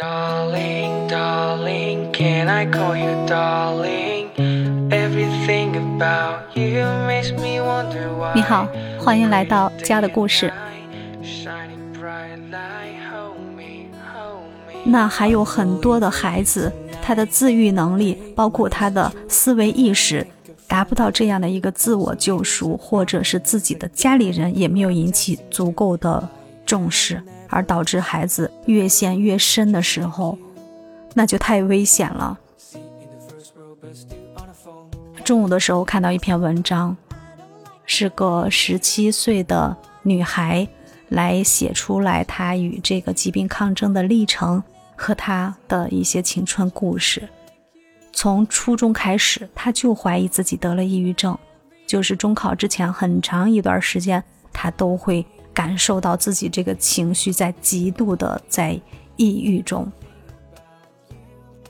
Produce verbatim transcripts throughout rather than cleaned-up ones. Darling, darling, can I call you darling? Everything about you makes me wonder why. 你好，欢迎来到家的故事。那还有很多的孩子，他的自愈能力，包括他的思维意识，达不到这样的一个自我救赎，或者是自己的家里人也没有引起足够的重视，而导致孩子越陷越深的时候，那就太危险了。中午的时候看到一篇文章，是个十七岁的女孩来写出来她与这个疾病抗争的历程和她的一些青春故事。从初中开始，她就怀疑自己得了抑郁症，就是中考之前很长一段时间，她都会感受到自己这个情绪在极度的在抑郁中。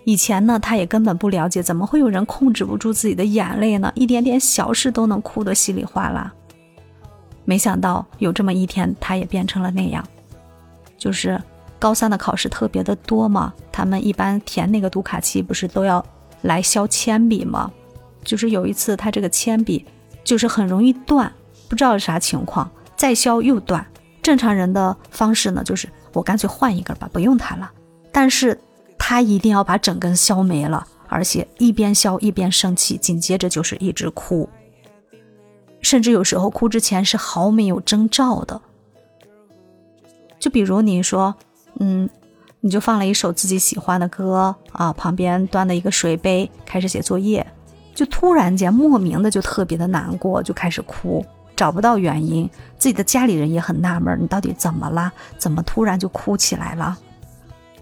以前呢，他也根本不了解怎么会有人控制不住自己的眼泪呢，一点点小事都能哭得稀里哗啦。没想到有这么一天，他也变成了那样。就是高三的考试特别的多嘛，他们一般填那个读卡器不是都要来削铅笔吗？就是有一次他这个铅笔就是很容易断，不知道是啥情况，再削又断。正常人的方式呢，就是我干脆换一根吧，不用它了。但是他一定要把整根削没了，而且一边削一边生气，紧接着就是一直哭，甚至有时候哭之前是毫没有征兆的。就比如你说，嗯，你就放了一首自己喜欢的歌啊，旁边端了一个水杯，开始写作业，就突然间莫名的就特别的难过，就开始哭。找不到原因，自己的家里人也很纳闷，你到底怎么了？怎么突然就哭起来了？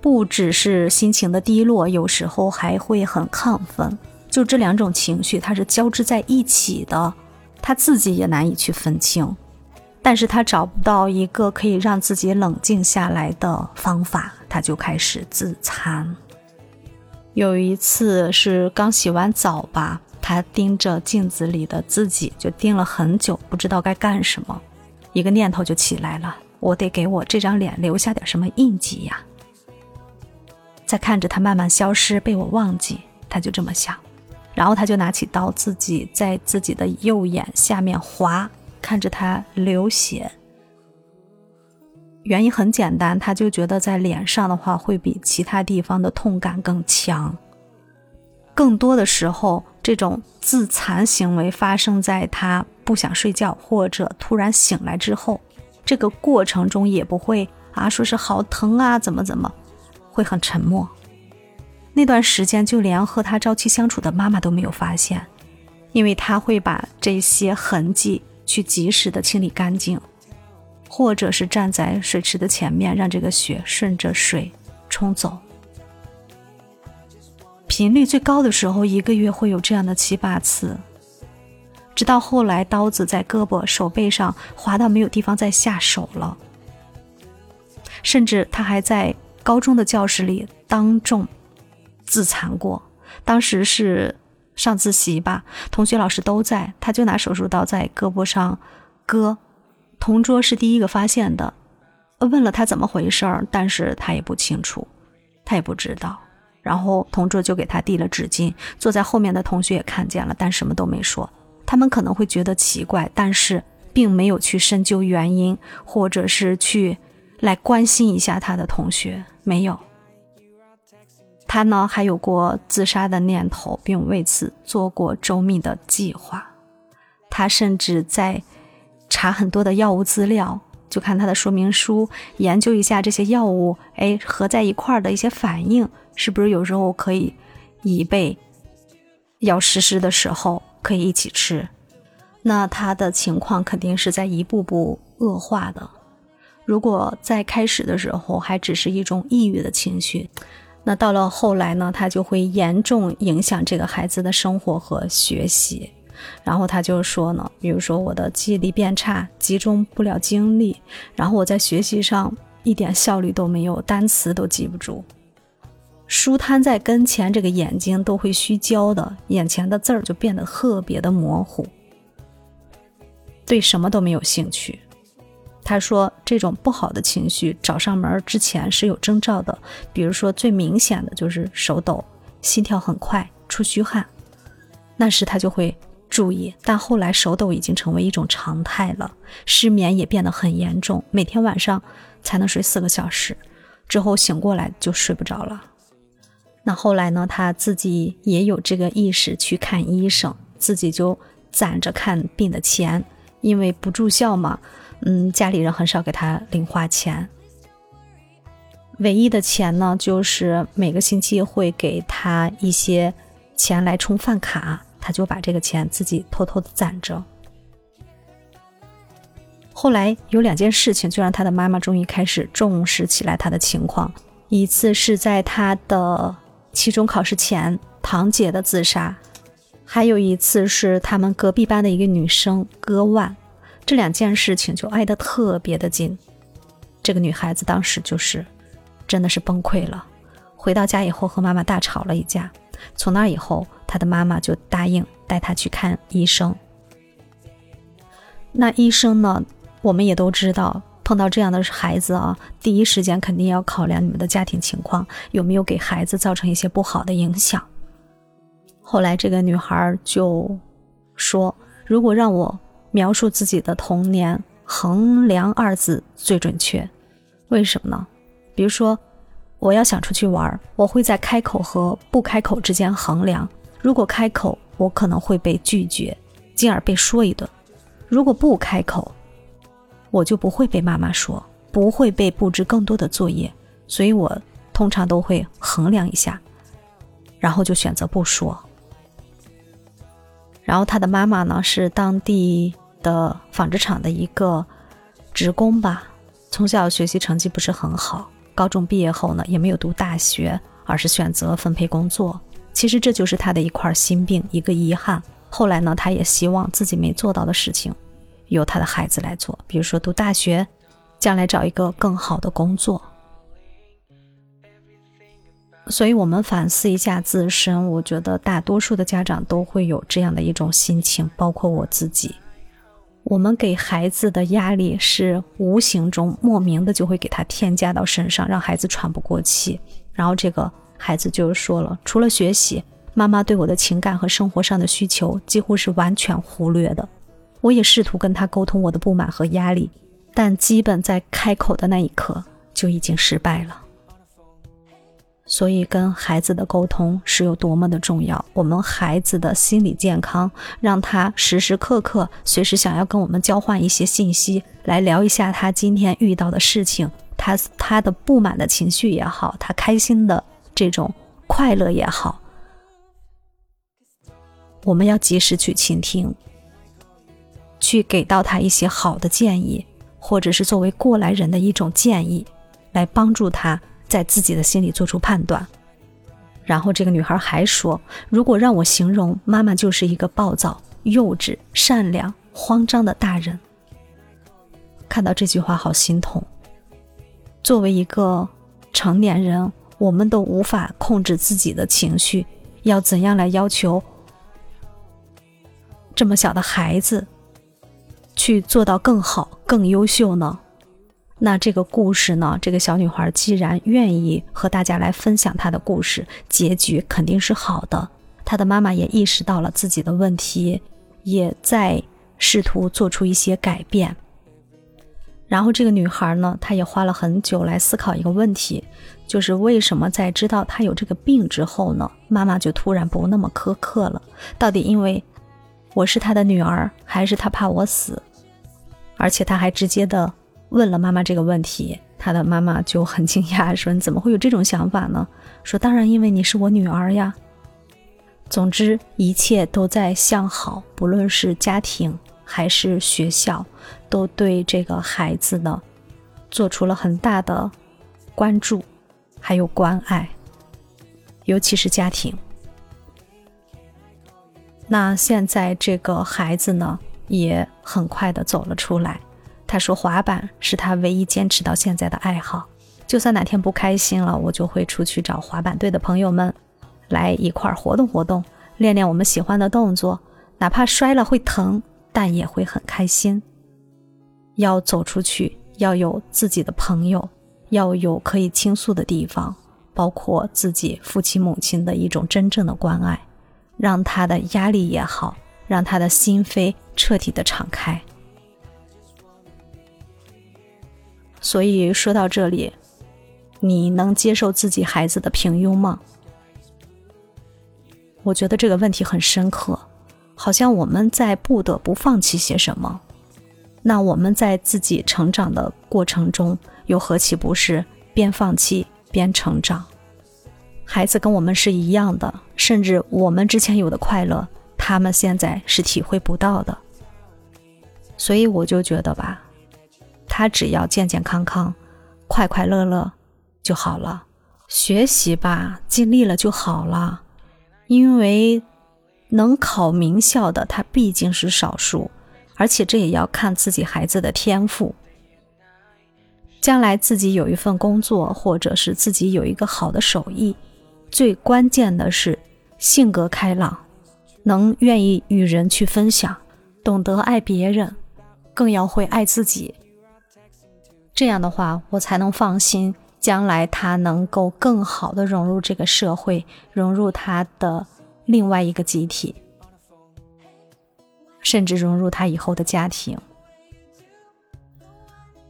不只是心情的低落，有时候还会很亢奋，就这两种情绪它是交织在一起的，他自己也难以去分清，但是他找不到一个可以让自己冷静下来的方法，他就开始自残。有一次是刚洗完澡吧，他盯着镜子里的自己，就盯了很久，不知道该干什么。一个念头就起来了，我得给我这张脸留下点什么印记呀。再看着他慢慢消失，被我忘记，他就这么想。然后他就拿起刀，自己在自己的右眼下面划，看着他流血。原因很简单，他就觉得在脸上的话会比其他地方的痛感更强。更多的时候，这种自残行为发生在他不想睡觉或者突然醒来之后，这个过程中也不会啊说是好疼啊怎么怎么，会很沉默。那段时间就连和他朝夕相处的妈妈都没有发现，因为他会把这些痕迹去及时的清理干净，或者是站在水池的前面，让这个血顺着水冲走。频率最高的时候，一个月会有这样的七八次，直到后来刀子在胳膊、手背上划到没有地方再下手了。甚至他还在高中的教室里当众自残过，当时是上自习吧，同学老师都在，他就拿手术刀在胳膊上割，同桌是第一个发现的，问了他怎么回事，但是他也不清楚，他也不知道。然后同桌就给他递了纸巾，坐在后面的同学也看见了，但什么都没说。他们可能会觉得奇怪，但是并没有去深究原因，或者是去来关心一下他的同学，没有。他呢还有过自杀的念头，并为此做过周密的计划。他甚至在查很多的药物资料，就看他的说明书，研究一下这些药物，哎，合在一块儿的一些反应，是不是有时候可以以备要实施的时候可以一起吃。那他的情况肯定是在一步步恶化的。如果在开始的时候还只是一种抑郁的情绪，那到了后来呢，他就会严重影响这个孩子的生活和学习。然后他就说呢，比如说我的记忆力变差，集中不了精力，然后我在学习上一点效率都没有，单词都记不住，书摊在跟前，这个眼睛都会虚焦的，眼前的字儿就变得特别的模糊，对什么都没有兴趣。他说这种不好的情绪找上门之前是有征兆的，比如说最明显的就是手抖，心跳很快，出虚汗，那时他就会注意，但后来手抖已经成为一种常态了，失眠也变得很严重，每天晚上才能睡四个小时，之后醒过来就睡不着了。那后来呢，他自己也有这个意识去看医生，自己就攒着看病的钱，因为不住校嘛，嗯，家里人很少给他零花钱，唯一的钱呢，就是每个星期会给他一些钱来充饭卡，他就把这个钱自己偷偷的攒着。后来有两件事情就让他的妈妈终于开始重视起来他的情况，一次是在他的期中考试前堂姐的自杀，还有一次是他们隔壁班的一个女生割腕，这两件事情就挨得特别的近，这个女孩子当时就是真的是崩溃了，回到家以后和妈妈大吵了一架，从那以后她的妈妈就答应带她去看医生。那医生呢，我们也都知道，碰到这样的孩子啊，第一时间肯定要考量你们的家庭情况，有没有给孩子造成一些不好的影响。后来这个女孩就说，如果让我描述自己的童年，衡量二字最准确。为什么呢？比如说我要想出去玩，我会在开口和不开口之间衡量，如果开口我可能会被拒绝，进而被说一顿，如果不开口我就不会被妈妈说，不会被布置更多的作业，所以我通常都会衡量一下，然后就选择不说。然后他的妈妈呢，是当地的纺织厂的一个职工吧，从小学习成绩不是很好，高中毕业后呢，也没有读大学，而是选择分配工作。其实这就是他的一块心病，一个遗憾。后来呢，他也希望自己没做到的事情，由他的孩子来做，比如说读大学，将来找一个更好的工作。所以我们反思一下自身，我觉得大多数的家长都会有这样的一种心情，包括我自己。我们给孩子的压力是无形中莫名的就会给他添加到身上，让孩子喘不过气。然后这个孩子就说了，除了学习，妈妈对我的情感和生活上的需求几乎是完全忽略的。我也试图跟他沟通我的不满和压力，但基本在开口的那一刻就已经失败了。所以跟孩子的沟通是有多么的重要，我们孩子的心理健康，让他时时刻刻随时想要跟我们交换一些信息，来聊一下他今天遇到的事情，他他的不满的情绪也好，他开心的这种快乐也好，我们要及时去倾听，去给到他一些好的建议，或者是作为过来人的一种建议，来帮助他在自己的心里做出判断。然后这个女孩还说，如果让我形容，妈妈就是一个暴躁、幼稚、善良、慌张的大人。看到这句话好心痛。作为一个成年人，我们都无法控制自己的情绪，要怎样来要求这么小的孩子去做到更好、更优秀呢？那这个故事呢，这个小女孩既然愿意和大家来分享她的故事，结局肯定是好的。她的妈妈也意识到了自己的问题，也在试图做出一些改变。然后这个女孩呢，她也花了很久来思考一个问题，就是为什么在知道她有这个病之后呢，妈妈就突然不那么苛刻了？到底因为我是她的女儿，还是她怕我死？而且她还直接的问了妈妈这个问题，她的妈妈就很惊讶，说你怎么会有这种想法呢？说当然因为你是我女儿呀。总之一切都在向好，不论是家庭还是学校，都对这个孩子呢做出了很大的关注还有关爱，尤其是家庭。那现在这个孩子呢也很快的走了出来，他说滑板是他唯一坚持到现在的爱好，就算哪天不开心了，我就会出去找滑板队的朋友们来一块活动活动，练练我们喜欢的动作，哪怕摔了会疼，但也会很开心。要走出去，要有自己的朋友，要有可以倾诉的地方，包括自己父亲母亲的一种真正的关爱，让他的压力也好，让他的心扉彻底的敞开。所以说到这里，你能接受自己孩子的平庸吗？我觉得这个问题很深刻，好像我们在不得不放弃些什么。那我们在自己成长的过程中，又何其不是边放弃边成长？孩子跟我们是一样的，甚至我们之前有的快乐，他们现在是体会不到的。所以我就觉得吧，他只要健健康康、快快乐乐就好了。学习吧，尽力了就好了。因为能考名校的，他毕竟是少数，而且这也要看自己孩子的天赋。将来自己有一份工作，或者是自己有一个好的手艺，最关键的是性格开朗，能愿意与人去分享，懂得爱别人，更要会爱自己。这样的话，我才能放心，将来他能够更好地融入这个社会，融入他的另外一个集体，甚至融入他以后的家庭。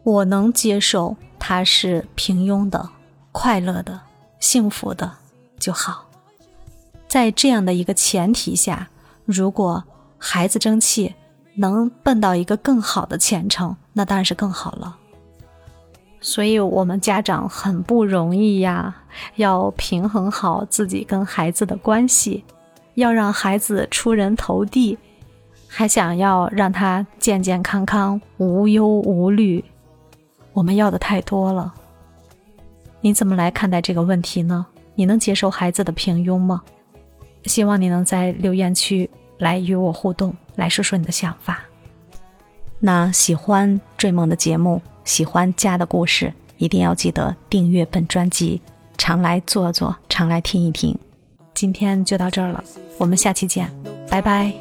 我能接受他是平庸的、快乐的、幸福的就好。在这样的一个前提下，如果孩子争气，能奔到一个更好的前程，那当然是更好了。所以我们家长很不容易呀，要平衡好自己跟孩子的关系，要让孩子出人头地，还想要让他健健康康、无忧无虑。我们要的太多了。你怎么来看待这个问题呢？你能接受孩子的平庸吗？希望你能在留言区来与我互动，来说说你的想法。那喜欢追梦的节目，喜欢家的故事，一定要记得订阅本专辑，常来坐坐，常来听一听。今天就到这儿了，我们下期见，拜拜。